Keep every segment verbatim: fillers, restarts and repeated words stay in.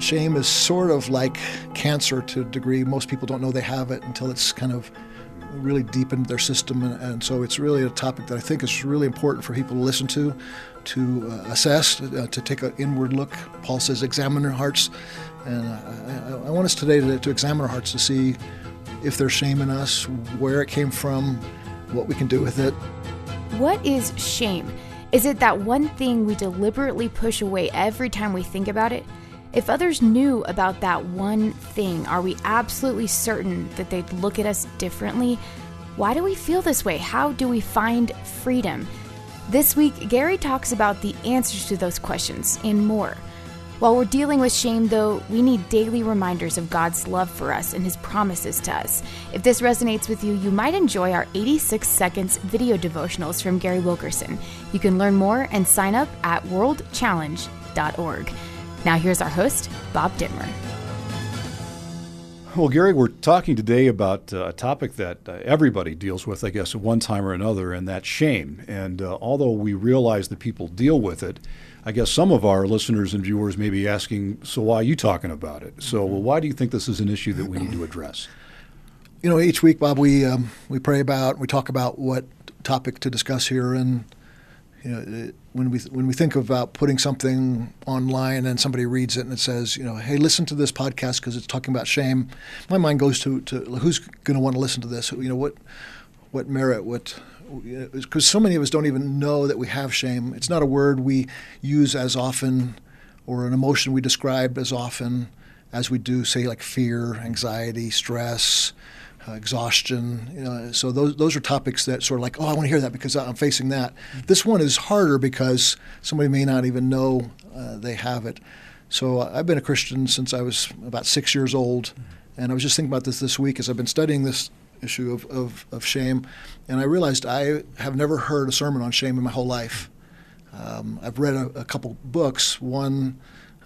Shame is sort of like cancer to a degree. Most people don't know they have it until it's kind of really deepened their system. And, and so it's really a topic that I think is really important for people to listen to, to uh, assess, uh, to take an inward look. Paul says, examine our hearts. And I, I, I want us today to, to examine our hearts to see if there's shame in us, where it came from, what we can do with it. What is shame? Is it that one thing we deliberately push away every time we think about it? If others knew about that one thing, are we absolutely certain that they'd look at us differently? Why do we feel this way? How do we find freedom? This week, Gary talks about the answers to those questions and more. While we're dealing with shame, though, we need daily reminders of God's love for us and His promises to us. If this resonates with you, you might enjoy our eighty-six seconds video devotionals from Gary Wilkerson. You can learn more and sign up at world challenge dot org. Now here's our host, Bob Dittmer. Well, Gary, we're talking today about uh, a topic that uh, everybody deals with, I guess, at one time or another, and that's shame. And uh, although we realize that people deal with it, I guess some of our listeners and viewers may be asking, so why are you talking about it? So well, why do you think this is an issue that we need to address? You know, each week, Bob, we, um, we pray about, we talk about what topic to discuss here, and you know, it, when we when we think about putting something online and somebody reads it and it says, you know, hey, listen to this podcast because it's talking about shame, my mind goes to, to who's going to want to listen to this? You know, what what merit? What? Because so many of us don't even know that we have shame. It's not a word we use as often or an emotion we describe as often as we do, say, like fear, anxiety, stress, Uh, exhaustion, you know, so those those are topics that sort of like, oh, I want to hear that because I'm facing that. This one is harder because somebody may not even know uh, they have it. So uh, I've been a Christian since I was about six years old, and I was just thinking about this this week as I've been studying this issue of, of, of shame, and I realized I have never heard a sermon on shame in my whole life. Um, I've read a, a couple books, one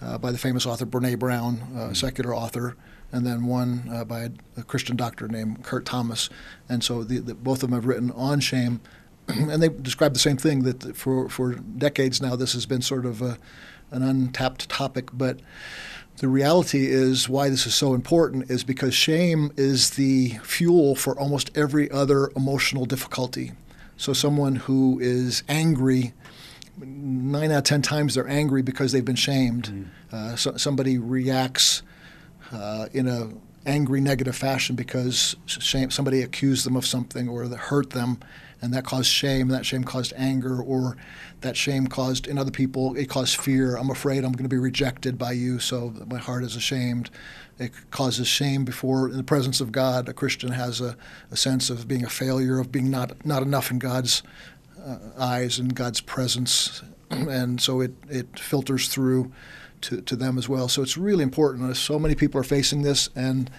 uh, by the famous author Brené Brown, uh, secular author, and then one uh, by a, a Christian doctor named Kurt Thomas. And so the, the, both of them have written on shame, and they describe the same thing, that for, for decades now this has been sort of a, an untapped topic. But the reality is why this is so important is because shame is the fuel for almost every other emotional difficulty. So someone who is angry, nine out of ten times they're angry because they've been shamed. Mm. Uh, so, somebody reacts Uh, in a angry, negative fashion because shame, somebody accused them of something or that hurt them, and that caused shame, and that shame caused anger, or that shame caused, in other people, it caused fear. I'm afraid I'm going to be rejected by you, so my heart is ashamed. It causes shame before, in the presence of God, a Christian has a, a sense of being a failure, of being not, not enough in God's uh, eyes and God's presence, and so it, it filters through To, to them as well. So it's really important. So many people are facing this, and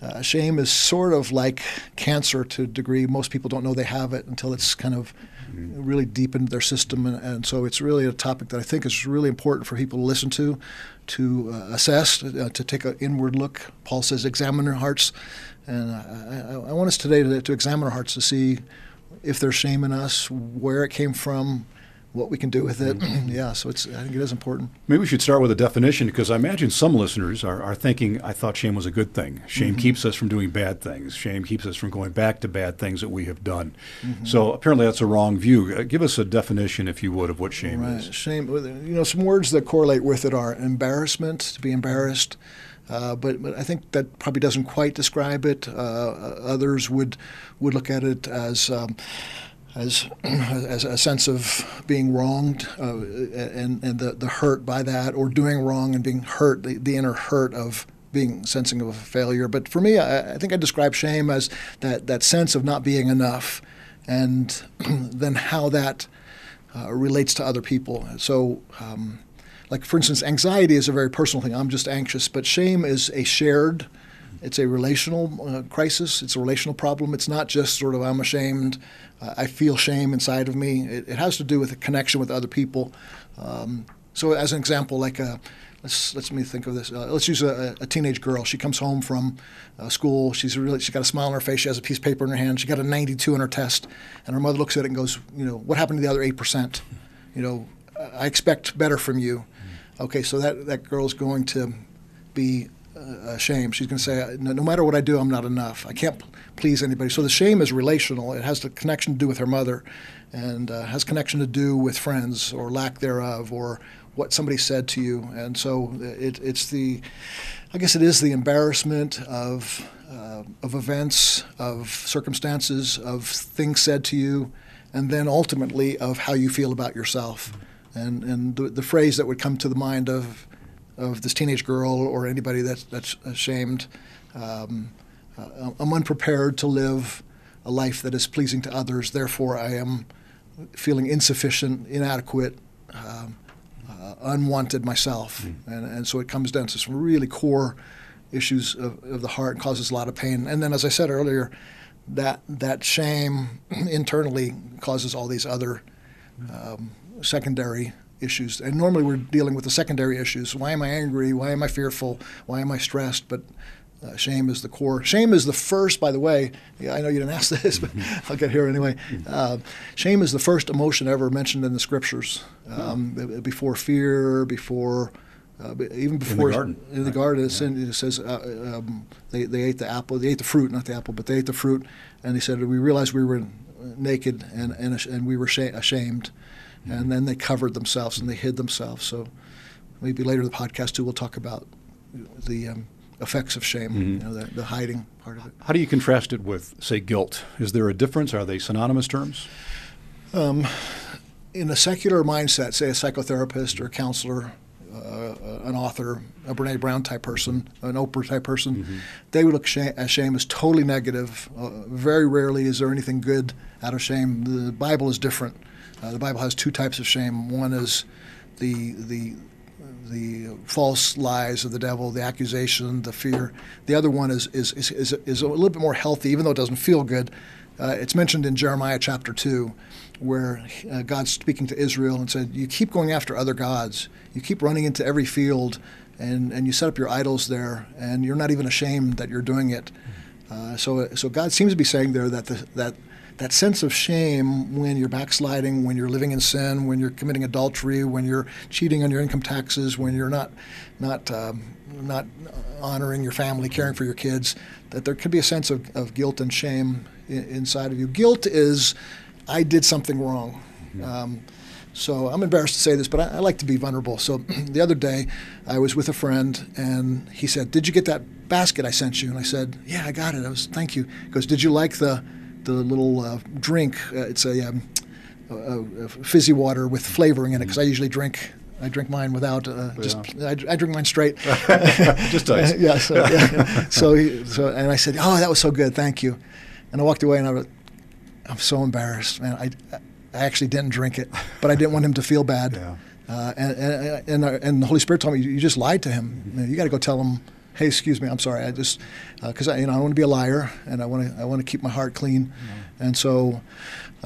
uh, shame is sort of like cancer to a degree. Most people don't know they have it until it's kind of mm-hmm. really deepened their system. And, and so it's really a topic that I think is really important for people to listen to, to uh, assess, uh, to take an inward look. Paul says, examine our hearts. And I, I, I want us today to, to examine our hearts to see if there's shame in us, where it came from, what we can do with it. Yeah, so it's, I think it is important. Maybe we should start with a definition, because I imagine some listeners are, are thinking, I thought shame was a good thing. Shame mm-hmm. keeps us from doing bad things. Shame keeps us from going back to bad things that we have done. Mm-hmm. So apparently that's a wrong view. Give us a definition, if you would, of what shame right. is. Shame, you know, some words that correlate with it are embarrassment, to be embarrassed, Uh, but, but I think that probably doesn't quite describe it. Uh, others would, would look at it as um, As, as a sense of being wronged uh, and, and the, the hurt by that, or doing wrong and being hurt, the, the inner hurt of being sensing of a failure. But for me, I, I think I describe shame as that, that sense of not being enough, and then how that uh, relates to other people. So um, like, for instance, anxiety is a very personal thing. I'm just anxious, but shame is a shared, it's a relational uh, crisis. It's a relational problem. It's not just sort of I'm ashamed, uh, I feel shame inside of me. It, it has to do with a connection with other people. Um, so as an example, like a, let's let me think of this. Uh, let's use a, a teenage girl. She comes home from uh, school. She's really she's got a smile on her face. She has a piece of paper in her hand. She got a ninety-two on her test, and her mother looks at it and goes, you know, what happened to the other eight percent? You know, I expect better from you. Okay, so that, that girl's going to be uh, ashamed. She's going to say, no, no matter what I do, I'm not enough. I can't please anybody. So the shame is relational. It has a connection to do with her mother, and uh, has connection to do with friends or lack thereof, or what somebody said to you. And so it, it's the, I guess it is the embarrassment of uh, of events, of circumstances, of things said to you, and then ultimately of how you feel about yourself. And and the, the phrase that would come to the mind of of this teenage girl or anybody that's, that's ashamed, um, uh, I'm unprepared to live a life that is pleasing to others, therefore I am feeling insufficient, inadequate, um, uh, unwanted myself. Mm-hmm. And, and so it comes down to some really core issues of, of the heart and causes a lot of pain. And then, as I said earlier, that that shame internally causes all these other um, secondary issues. And normally we're dealing with the secondary issues. Why am I angry? Why am I fearful? Why am I stressed? But uh, shame is the core. Shame is the first, by the way, yeah, I know you didn't ask this, but I'll get here anyway. Uh, shame is the first emotion ever mentioned in the scriptures, um, hmm. before fear, before Uh, even before in the garden, in the right. garden it, yeah. in, it says uh, um, they they ate the apple, they ate the fruit, not the apple, but they ate the fruit, and they said, we realized we were naked and and, and we were ashamed, mm-hmm. and then they covered themselves and they hid themselves. So maybe later in the podcast too, we'll talk about the um, effects of shame, mm-hmm. you know, the, the hiding part of it. How do you contrast it with, say, guilt? Is there a difference? Are they synonymous terms? Um, in a secular mindset, say a psychotherapist or a counselor, Uh, an author, a Brené Brown type person, an Oprah type person, mm-hmm. they would look shame, at shame as totally negative. Uh, very rarely is there anything good out of shame. The Bible is different. Uh, the Bible has two types of shame. One is the the the false lies of the devil, the accusation, the fear. The other one is is is is, is a little bit more healthy, even though it doesn't feel good. Uh, it's mentioned in Jeremiah chapter two, where uh, God's speaking to Israel and said, you keep going after other gods. You keep running into every field, and, and you set up your idols there, and you're not even ashamed that you're doing it. Uh, so so God seems to be saying there that the, that that sense of shame when you're backsliding, when you're living in sin, when you're committing adultery, when you're cheating on your income taxes, when you're not not um, not honoring your family, caring for your kids, that there could be a sense of, of guilt and shame in, inside of you. Guilt is, I did something wrong. Um, so I'm embarrassed to say this, but I, I like to be vulnerable. So the other day I was with a friend, and he said, did you get that basket I sent you? And I said, yeah, I got it. I was, thank you. He goes, did you like the the little uh, drink? Uh, it's a, um, a, a fizzy water with flavoring in it, because I usually drink I drink mine without, uh, yeah. just, I, I drink mine straight. Just ice. yeah, so, yeah. so, he, so, and I said, oh, that was so good, thank you. And I walked away, and I was, I'm so embarrassed, man. I, I actually didn't drink it, but I didn't want him to feel bad. Yeah. Uh, and, and, and, and the Holy Spirit told me, you just lied to him. Mm-hmm. You know, you got to go tell him, hey, excuse me, I'm sorry. I just, because uh, I, you know, I don't want to be a liar, and I want to, I want to keep my heart clean. Mm-hmm. And so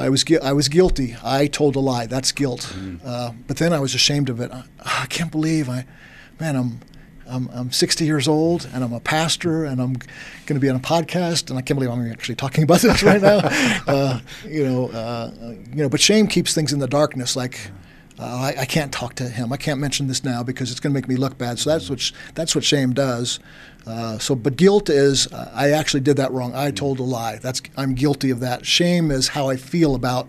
I was, gu- I was guilty. I told a lie. That's guilt. Mm-hmm. Uh, but then I was ashamed of it. I, I can't believe I, man, I'm, I'm, I'm sixty years old, and I'm a pastor, and I'm going to be on a podcast, and I can't believe I'm actually talking about this right now. uh, you know, uh, you know. But shame keeps things in the darkness. Like, uh, I, I can't talk to him. I can't mention this now because it's going to make me look bad. So that's what sh- that's what shame does. Uh, so, but guilt is uh, I actually did that wrong. I told a lie. That's I'm guilty of that. Shame is how I feel about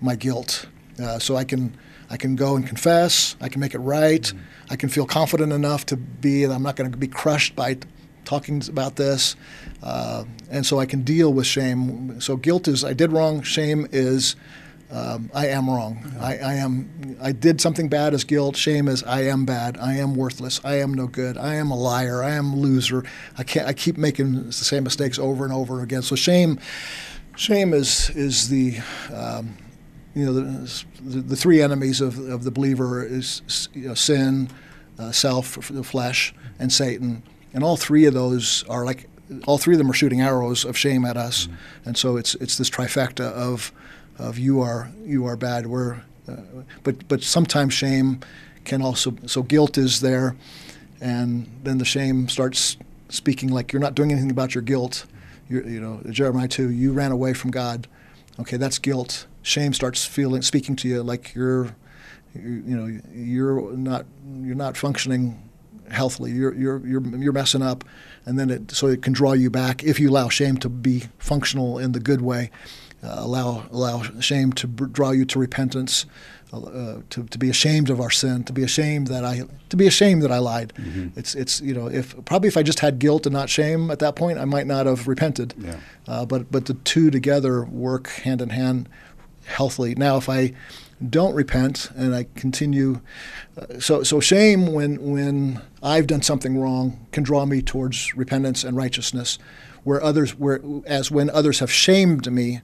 my guilt. Uh, so I can. I can go and confess. I can make it right. Mm-hmm. I can feel confident enough to be that I'm not going to be crushed by t- talking about this. Uh, and so I can deal with shame. So guilt is I did wrong. Shame is um, I am wrong. Mm-hmm. I, I am. I did something bad as guilt. Shame is I am bad. I am worthless. I am no good. I am a liar. I am a loser. I can't. I keep making the same mistakes over and over again. So shame, shame is is the. Um, You know, the, the, the three enemies of, of the believer is you know, sin, uh, self, the flesh, and Satan. And all three of those are like, all three of them are shooting arrows of shame at us. Mm-hmm. And so it's it's this trifecta of of you are you are bad. We're, uh, but but sometimes shame can also, so guilt is there, and then the shame starts speaking like you're not doing anything about your guilt. You're, you know, Jeremiah two, you ran away from God. Okay, that's guilt. Shame starts feeling, speaking to you like you're, you, you know, you're not, you're not functioning healthily. You're you're you're you're messing up, and then it so it can draw you back if you allow shame to be functional in the good way. Uh, allow allow shame to b- draw you to repentance, uh, to to be ashamed of our sin, to be ashamed that I to be ashamed that I lied. Mm-hmm. It's it's you know if probably if I just had guilt and not shame at that point, I might not have repented. Yeah. Uh, but but the two together work hand in hand, healthily. Now if I don't repent and I continue, uh, so so shame when when I've done something wrong can draw me towards repentance and righteousness, where others where as when others have shamed me.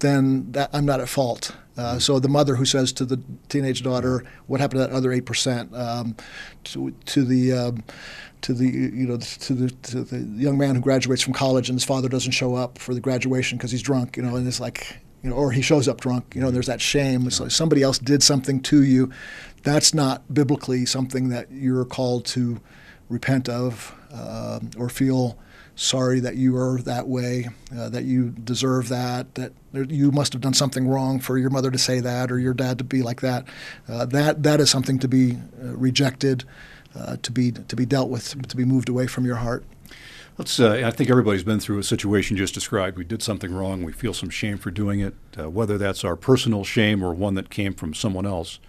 Then that, I'm not at fault. Uh, so the mother who says to the teenage daughter, "What happened to that other eight percent?" Um, to, to the um, to the you know to the to the young man who graduates from college and his father doesn't show up for the graduation because he's drunk, you know, and it's like you know, or he shows up drunk, you know. There's that shame. It's like somebody else did something to you. That's not biblically something that you're called to repent of uh, or feel. Sorry that you are that way, uh, that you deserve that, that you must have done something wrong for your mother to say that or your dad to be like that. Uh, that that is something to be uh, rejected, uh, to be to be dealt with, to be moved away from your heart. Let's. Uh, I think everybody's been through a situation just described. We did something wrong. We feel some shame for doing it, uh, whether that's our personal shame or one that came from someone else.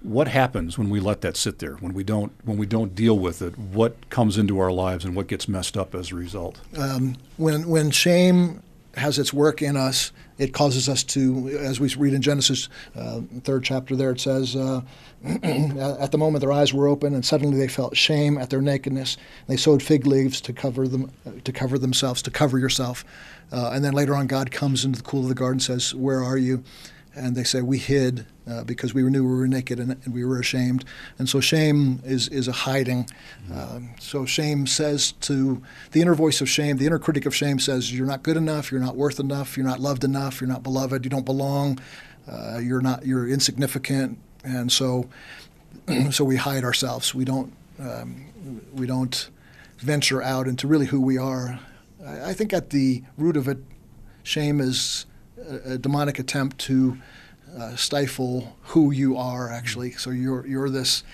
What happens when we let that sit there? When we don't, when we don't deal with it, what comes into our lives and what gets messed up as a result? Um, when when shame has its work in us, it causes us to, as we read in Genesis, uh, third chapter there, it says, uh, at the moment their eyes were open and suddenly they felt shame at their nakedness. They sewed fig leaves to cover them, to cover themselves, to cover yourself. Uh, and then later on, God comes into the cool of the garden and says, "Where are you?" And they say, "We hid uh, because we knew we were naked and, and we were ashamed." And so shame is is a hiding. Mm-hmm. Um, so shame says to the inner voice of shame, the inner critic of shame says, "You're not good enough. You're not worth enough. You're not loved enough. You're not beloved. You don't belong. Uh, you're not. You're insignificant." And so, so we hide ourselves. We don't. Um, we don't venture out into really who we are. I, I think at the root of it, shame is a demonic attempt to uh, stifle who you are, actually. So you're you're this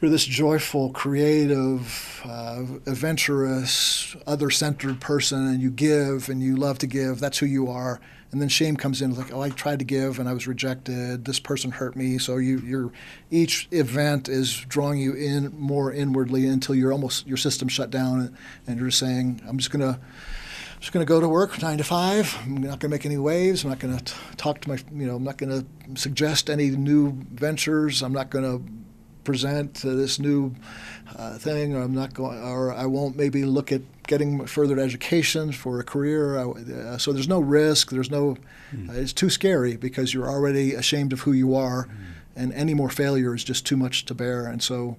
you're this joyful, creative, uh, adventurous, other-centered person, and you give and you love to give. That's who you are. And then shame comes in like, "Oh, I tried to give and I was rejected. This person hurt me." So you you're each event is drawing you in more inwardly until you're almost your system shut down, and, and you're saying, "I'm just gonna." I'm just going to go to work nine to five. I'm not going to make any waves. I'm not going to talk to my, you know, I'm not going to suggest any new ventures. I'm not going to present uh, this new uh, thing. Or I'm not going, or I won't maybe look at getting further education for a career." I, uh, so there's no risk. There's no. Mm. Uh, it's too scary because you're already ashamed of who you are, mm. and any more failure is just too much to bear. And so,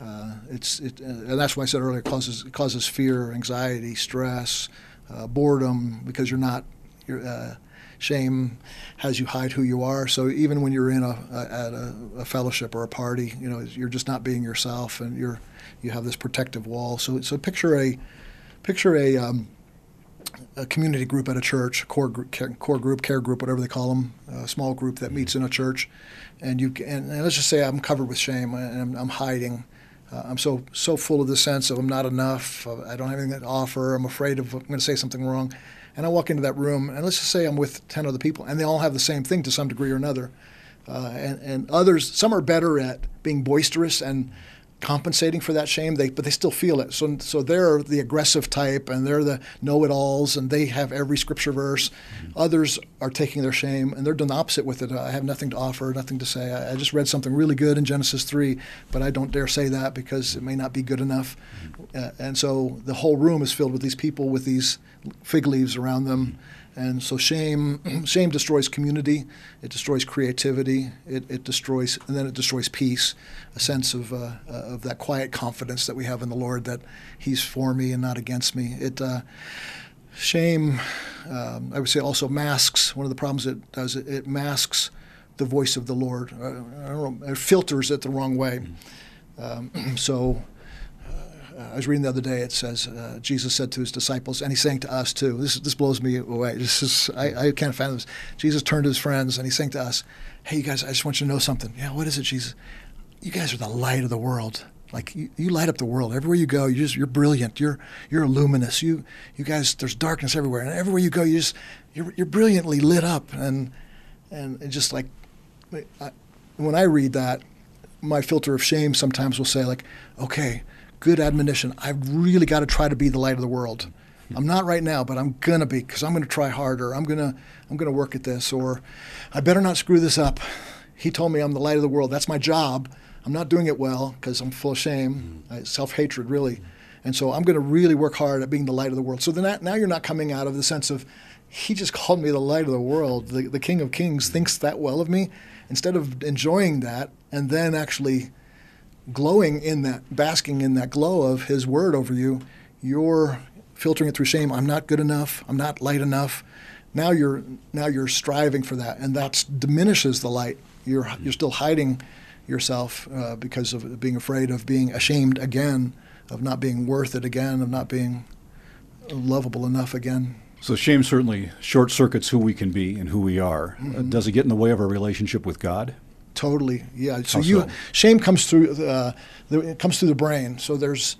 uh, it's it, uh, and that's why I said earlier, it causes it causes fear, anxiety, stress. Uh, boredom, because you're not. You're, uh, shame has you hide who you are. So even when you're in a, a at a, a fellowship or a party, you know you're just not being yourself, and you're you have this protective wall. So so picture a picture a um, a community group at a church, a core group, care, core group, care group, whatever they call them, a small group that meets in a church, and you and, and let's just say I'm covered with shame and I'm, I'm hiding. Uh, I'm so so full of the sense of I'm not enough, uh, I don't have anything to offer, I'm afraid of I'm going to say something wrong. And I walk into that room, and let's just say I'm with ten other people, and they all have the same thing to some degree or another. Uh, and, and others, some are better at being boisterous and compensating for that shame, they but they still feel it. So so they're the aggressive type, and they're the know-it-alls, and they have every scripture verse. Mm-hmm. Others are taking their shame, and they're doing the opposite with it. I have nothing to offer, nothing to say. I, I just read something really good in Genesis three, but I don't dare say that because it may not be good enough. Mm-hmm. Uh, and so the whole room is filled with these people with these fig leaves around them. Mm-hmm. And so shame shame destroys community, it destroys creativity, it, it destroys, and then it destroys peace, a sense of uh, uh, of that quiet confidence that we have in the Lord, that He's for me and not against me. It uh, shame, um, I would say, also masks. One of the problems it does, it, it masks the voice of the Lord. I, I don't know, it filters it the wrong way. Um, so. I was reading the other day, it says, uh, Jesus said to his disciples, and he's saying to us too, this this blows me away. This is I, I can't fathom this. Jesus turned to his friends and he's saying to us, "Hey, you guys, I just want you to know something." "Yeah, what is it, Jesus?" "You guys are the light of the world. Like you, you light up the world everywhere you go. You just you're brilliant. You're you're luminous. You you guys, there's darkness everywhere, and everywhere you go, you just you're, you're brilliantly lit up. And and it just like I, when I read that, my filter of shame sometimes will say like, okay, good admonition. I've really got to try to be the light of the world. I'm not right now, but I'm gonna be because I'm gonna try harder. I'm gonna I'm gonna work at this, or I better not screw this up. He told me I'm the light of the world. That's my job. I'm not doing it well because I'm full of shame, mm-hmm. self-hatred, really. And so I'm going to really work hard at being the light of the world. So then that, now you're not coming out of the sense of, he just called me the light of the world. The, the King of Kings thinks that well of me. Instead of enjoying that and then actually glowing in that, basking in that glow of his word over you, you're filtering it through shame. I'm not good enough. I'm not light enough. Now you're now you're striving for that, and that diminishes the light. You're you're still hiding yourself uh, because of being afraid of being ashamed again, of not being worth it again, of not being lovable enough again. So shame certainly short circuits who we can be and who we are. Mm-hmm. Uh, does it get in the way of our relationship with God? Totally. Yeah. So, so? you shame comes through uh, the, it comes through the brain. So there's.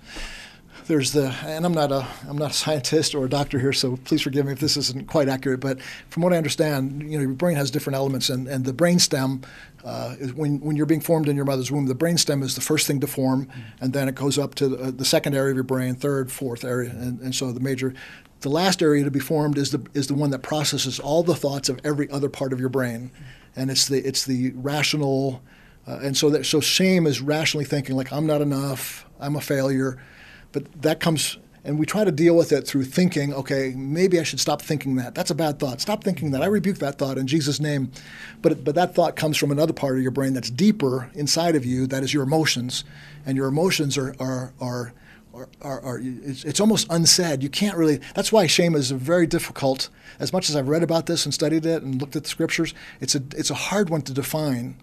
There's the, and I'm not a I'm not a scientist or a doctor here, so please forgive me if this isn't quite accurate. But from what I understand, you know, your brain has different elements, and, and the brainstem, uh, is when when you're being formed in your mother's womb, the brainstem is the first thing to form, and then it goes up to the, uh, the second area of your brain, third, fourth area, and, and so the major, the last area to be formed is the is the one that processes all the thoughts of every other part of your brain, and it's the it's the rational, uh, and so that so shame is rationally thinking like I'm not enough, I'm a failure. But that comes, and we try to deal with it through thinking, okay, maybe I should stop thinking that. That's a bad thought. Stop thinking that. I rebuke that thought in Jesus' name. But but that thought comes from another part of your brain that's deeper inside of you. That is your emotions. And your emotions are, are, are, are, are, are it's, it's almost unsaid. You can't really, that's why shame is a very difficult, as much as I've read about this and studied it and looked at the scriptures, it's a it's a hard one to define.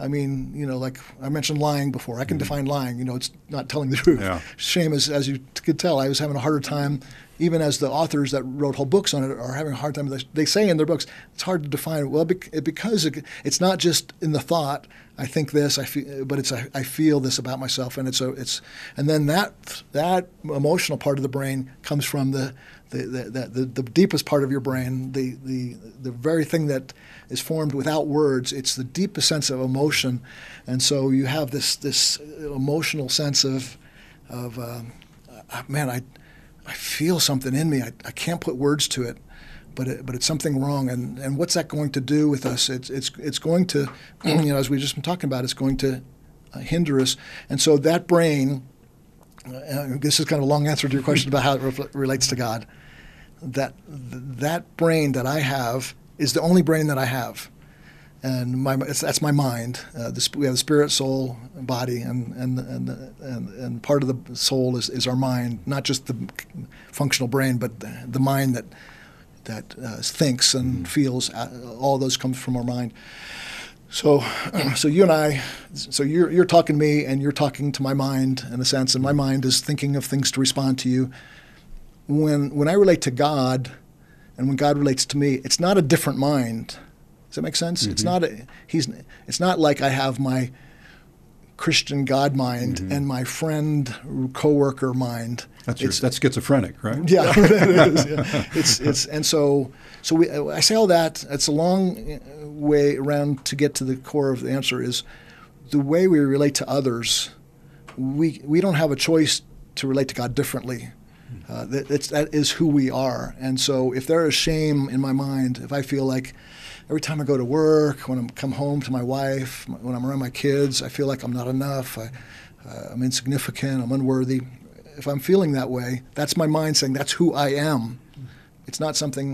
I mean, you know, like I mentioned lying before. I can mm-hmm. define lying. You know, it's not telling the truth. Yeah. Shame is, as you could tell, I was having a harder time, even as the authors that wrote whole books on it are having a hard time. They say in their books, it's hard to define. Well, because it, it's not just in the thought, I think this, I feel, but it's I, I feel this about myself. And it's a, it's, and then that that emotional part of the brain comes from the the the, the, the deepest part of your brain, the, the the very thing that is formed without words. It's the deepest sense of emotion, and so you have this this emotional sense of of um, uh, man, I I feel something in me. I I can't put words to it. But it, but it's something wrong, and, and what's that going to do with us? It's it's it's going to, you know, as we've just been talking about, it's going to uh, hinder us. And so that brain, uh, this is kind of a long answer to your question about how it re- relates to God. That that brain that I have is the only brain that I have, and my it's, that's my mind. Uh, the, we have the spirit, soul, body, and and and and, and part of the soul is, is our mind, not just the functional brain, but the, the mind that. that uh, thinks and mm-hmm. feels, uh, all those comes from our mind. So so you and I, so you're, you're talking to me and you're talking to my mind in a sense, and my mind is thinking of things to respond to you. When, when I relate to God and when God relates to me, it's not a different mind. Does that make sense? Mm-hmm. It's not a, he's, it's not like I have my Christian God mind mm-hmm. and my friend coworker mind. That's your, that's schizophrenic, right? Yeah, it is. Yeah. It's it's and so so we I say all that. It's a long way around to get to the core of the answer is the way we relate to others. We we don't have a choice to relate to God differently. Uh, that it's, that is who we are. And so if there is shame in my mind, if I feel like every time I go to work, when I come home to my wife, when I'm around my kids, I feel like I'm not enough, I, uh, I'm insignificant, I'm unworthy. If I'm feeling that way, that's my mind saying that's who I am. It's not something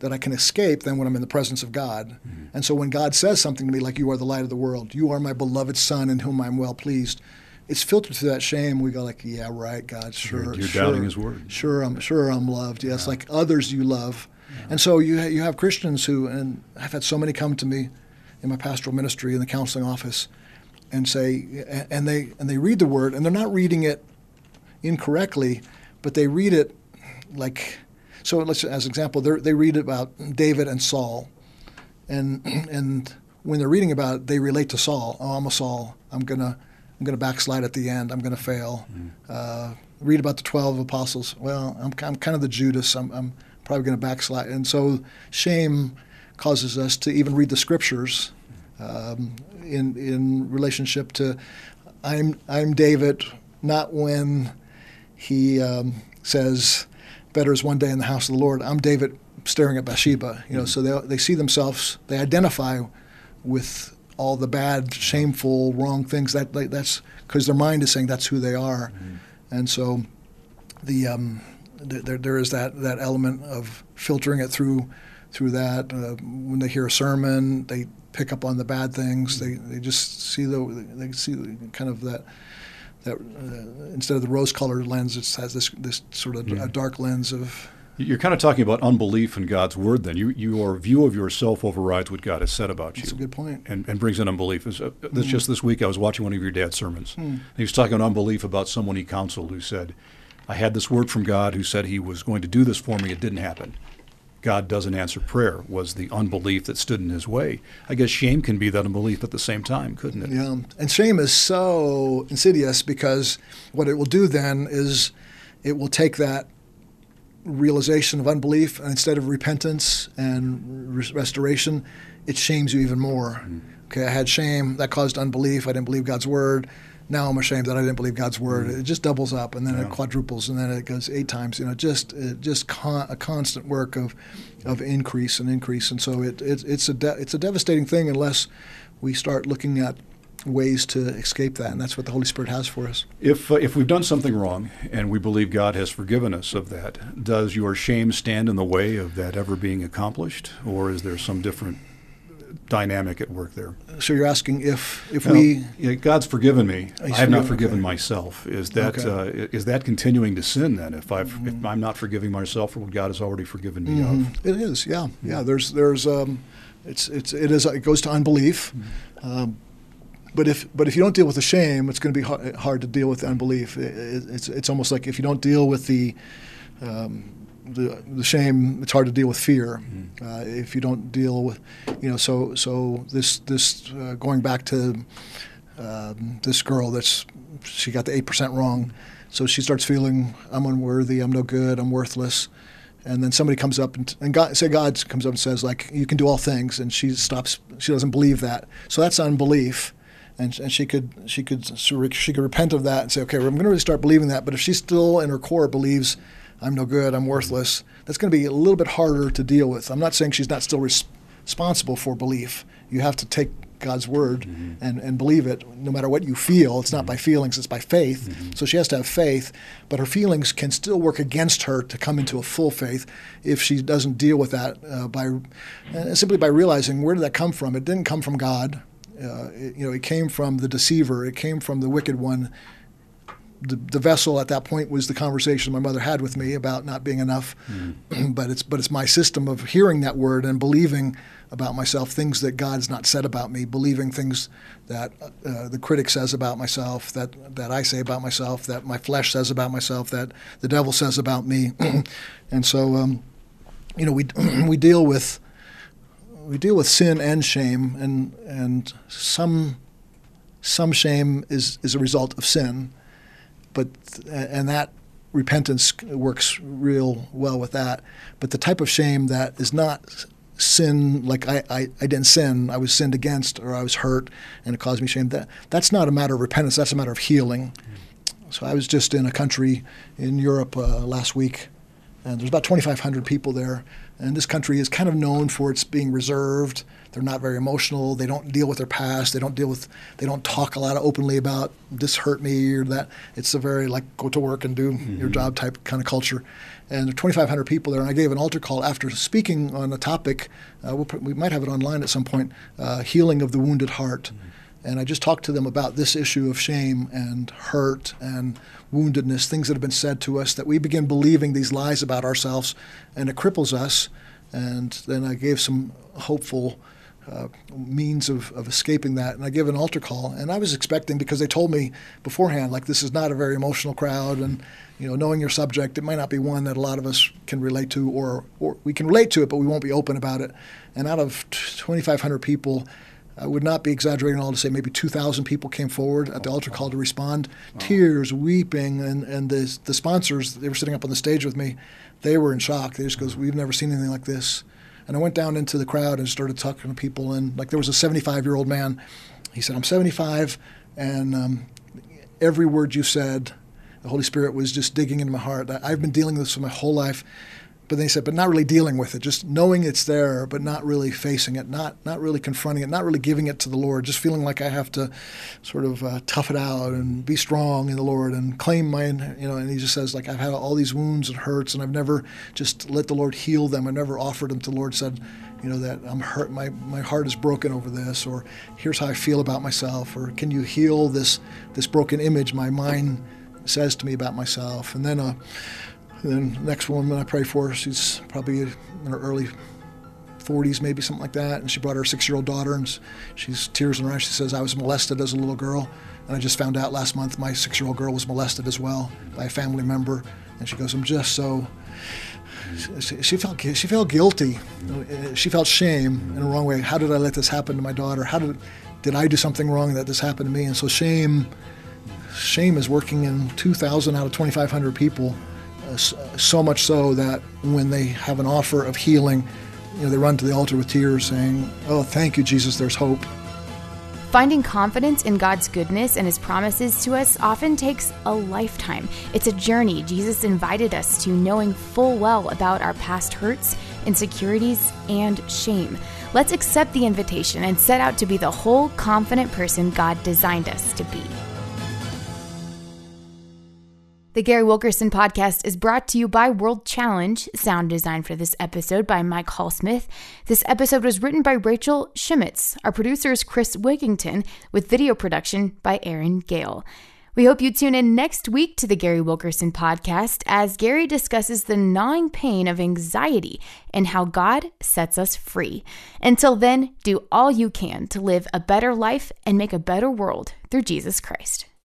that I can escape then when I'm in the presence of God. Mm-hmm. And so when God says something to me like, you are the light of the world, you are my beloved son in whom I'm well pleased, it's filtered through that shame. We go like, yeah, right, God, sure. You're, you're sure, doubting his word. Sure, I'm sure I'm loved. Yes, yeah. Like others you love. And so you you have Christians who, and I've had so many come to me in my pastoral ministry in the counseling office and say, and they and they read the word, and they're not reading it incorrectly, but they read it like, so let's, as an example, they read about David and Saul, and and when they're reading about it, they relate to Saul. Oh, I'm a Saul. I'm going to I'm going to backslide at the end. I'm going to fail. Mm. Uh, read about the twelve apostles. Well, I'm, I'm kind of the Judas. I'm, I'm probably going to backslide. And so shame causes us to even read the scriptures um, in in relationship to I'm I'm David, not when he um, says, better is one day in the house of the Lord. I'm David staring at Bathsheba. You know, mm-hmm. So they they see themselves, they identify with all the bad, shameful, wrong things. That that's because their mind is saying that's who they are, mm-hmm. and so the um, th- there there is that, that element of filtering it through through that. Uh, when they hear a sermon, they pick up on the bad things. They they just see the they see kind of that. That uh, instead of the rose-colored lens, it has this this sort of yeah. a dark lens of. You're kind of talking about unbelief in God's word. Then you your view of yourself overrides what God has said about you. That's a good point. And and brings in unbelief. This, mm. Just this week, I was watching one of your dad's sermons. Mm. He was talking about unbelief about someone he counseled who said, "I had this word from God who said He was going to do this for me. It didn't happen. God doesn't answer prayer." Was the unbelief that stood in his way. I guess shame can be that unbelief at the same time, couldn't it? Yeah, and shame is so insidious because what it will do then is it will take that realization of unbelief and instead of repentance and re- restoration, it shames you even more. Mm. Okay, I had shame. That caused unbelief. I didn't believe God's word. Now I'm ashamed that I didn't believe God's word. Mm. It just doubles up, and then yeah. it quadruples, and then it goes eight times. You know, just it, just con- a constant work of of increase and increase. And so it, it it's a de- it's a devastating thing unless we start looking at ways to escape that, and that's what the Holy Spirit has for us. If uh, if we've done something wrong and we believe God has forgiven us of that, does your shame stand in the way of that ever being accomplished, or is there some different dynamic at work there? So you're asking if if now, we yeah, God's forgiven me, I have not forgiven okay. myself. Is that okay. uh, is that continuing to sin then? If I've mm-hmm. if I'm not forgiving myself for what God has already forgiven me mm-hmm. of, it is yeah yeah. There's there's um, it's it's it is it goes to unbelief, mm-hmm. um, but if but if you don't deal with the shame, it's going to be hard, hard to deal with the unbelief. It, it, it's it's almost like if you don't deal with the um, The, the shame, it's hard to deal with fear mm-hmm. uh, if you don't deal with, you know, so so this, this uh, going back to um, this girl that's, she got the eight percent wrong. So she starts feeling, I'm unworthy, I'm no good, I'm worthless. And then somebody comes up and, and God, say God comes up and says, like, you can do all things. And she stops, she doesn't believe that. So that's unbelief. And, and she could she could, she could repent of that and say, okay, well, I'm going to really start believing that. But if she still in her core believes, I'm no good, I'm worthless, that's going to be a little bit harder to deal with. I'm not saying she's not still res- responsible for belief. You have to take God's word mm-hmm. and, and believe it no matter what you feel. It's not mm-hmm. by feelings, it's by faith. Mm-hmm. So she has to have faith, but her feelings can still work against her to come into a full faith if she doesn't deal with that uh, by uh, simply by realizing, where did that come from? It didn't come from God. Uh, it, you know, it came from the deceiver. It came from the wicked one. The, the vessel at that point was the conversation my mother had with me about not being enough, mm. but it's but it's my system of hearing that word and believing about myself things that God's not said about me, believing things that uh, the critic says about myself, that that I say about myself, that my flesh says about myself, that the devil says about me, and so um, you know we we deal with we deal with sin and shame, and and some some shame is is a result of sin. But and that repentance works real well with that. But the type of shame that is not sin, like I, I, I didn't sin, I was sinned against, or I was hurt, and it caused me shame. That that's not a matter of repentance. That's a matter of healing. Mm. So I was just in a country in Europe uh, last week, and there's about twenty-five hundred people there. And this country is kind of known for its being reserved. They're not very emotional. They don't deal with their past. They don't deal with. They don't talk a lot openly about this hurt me or that. It's a very like go to work and do mm-hmm. your job type kind of culture. And there are twenty-five hundred people there. And I gave an altar call after speaking on a topic. Uh, we'll put, we might have it online at some point. Uh, healing of the wounded heart. Mm-hmm. And I just talked to them about this issue of shame and hurt and woundedness, things that have been said to us, that we begin believing these lies about ourselves, and it cripples us. And then I gave some hopeful uh, means of, of escaping that. And I gave an altar call. And I was expecting, because they told me beforehand, like, this is not a very emotional crowd. And, you know, knowing your subject, it might not be one that a lot of us can relate to, or, or we can relate to it, but we won't be open about it. And out of twenty-five hundred people, I would not be exaggerating at all to say maybe two thousand people came forward at the altar call to respond. Wow. Tears, weeping, and, and the, the sponsors, they were sitting up on the stage with me. They were in shock. They just goes, we've never seen anything like this. And I went down into the crowd and started talking to people. And like there was a seventy-five-year-old man. He said, I'm seventy-five, and um, every word you said, the Holy Spirit was just digging into my heart. I, I've been dealing with this for my whole life. But then he said, but not really dealing with it, just knowing it's there, but not really facing it, not not really confronting it, not really giving it to the Lord, just feeling like I have to sort of uh, tough it out and be strong in the Lord and claim my, you know, and he just says, like, I've had all these wounds and hurts, and I've never just let the Lord heal them. I've never offered them to the Lord, said, you know, that I'm hurt, my, my heart is broken over this, or here's how I feel about myself, or can you heal this, this broken image my mind says to me about myself? And then... Uh, And then the next woman I pray for, she's probably in her early forties, maybe something like that. And she brought her six-year-old daughter, and she's tears in her eyes. She says, I was molested as a little girl, and I just found out last month my six-year-old girl was molested as well by a family member. And she goes, I'm just so... She, she, felt, she felt guilty. She felt shame in a wrong way. How did I let this happen to my daughter? How did, did I do something wrong that this happened to me? And so shame, shame is working in two thousand out of twenty-five hundred people. So much so that when they have an offer of healing, you know, they run to the altar with tears saying, oh, thank you, Jesus, there's hope. Finding confidence in God's goodness and His promises to us often takes a lifetime. It's a journey Jesus invited us to, knowing full well about our past hurts, insecurities, and shame. Let's accept the invitation and set out to be the whole, confident person God designed us to be. The Gary Wilkerson Podcast is brought to you by World Challenge. Sound design for this episode by Mike Hallsmith. This episode was written by Rachel Schmitz. Our producer is Chris Wigington, with video production by Aaron Gale. We hope you tune in next week to the Gary Wilkerson Podcast as Gary discusses the gnawing pain of anxiety and how God sets us free. Until then, do all you can to live a better life and make a better world through Jesus Christ.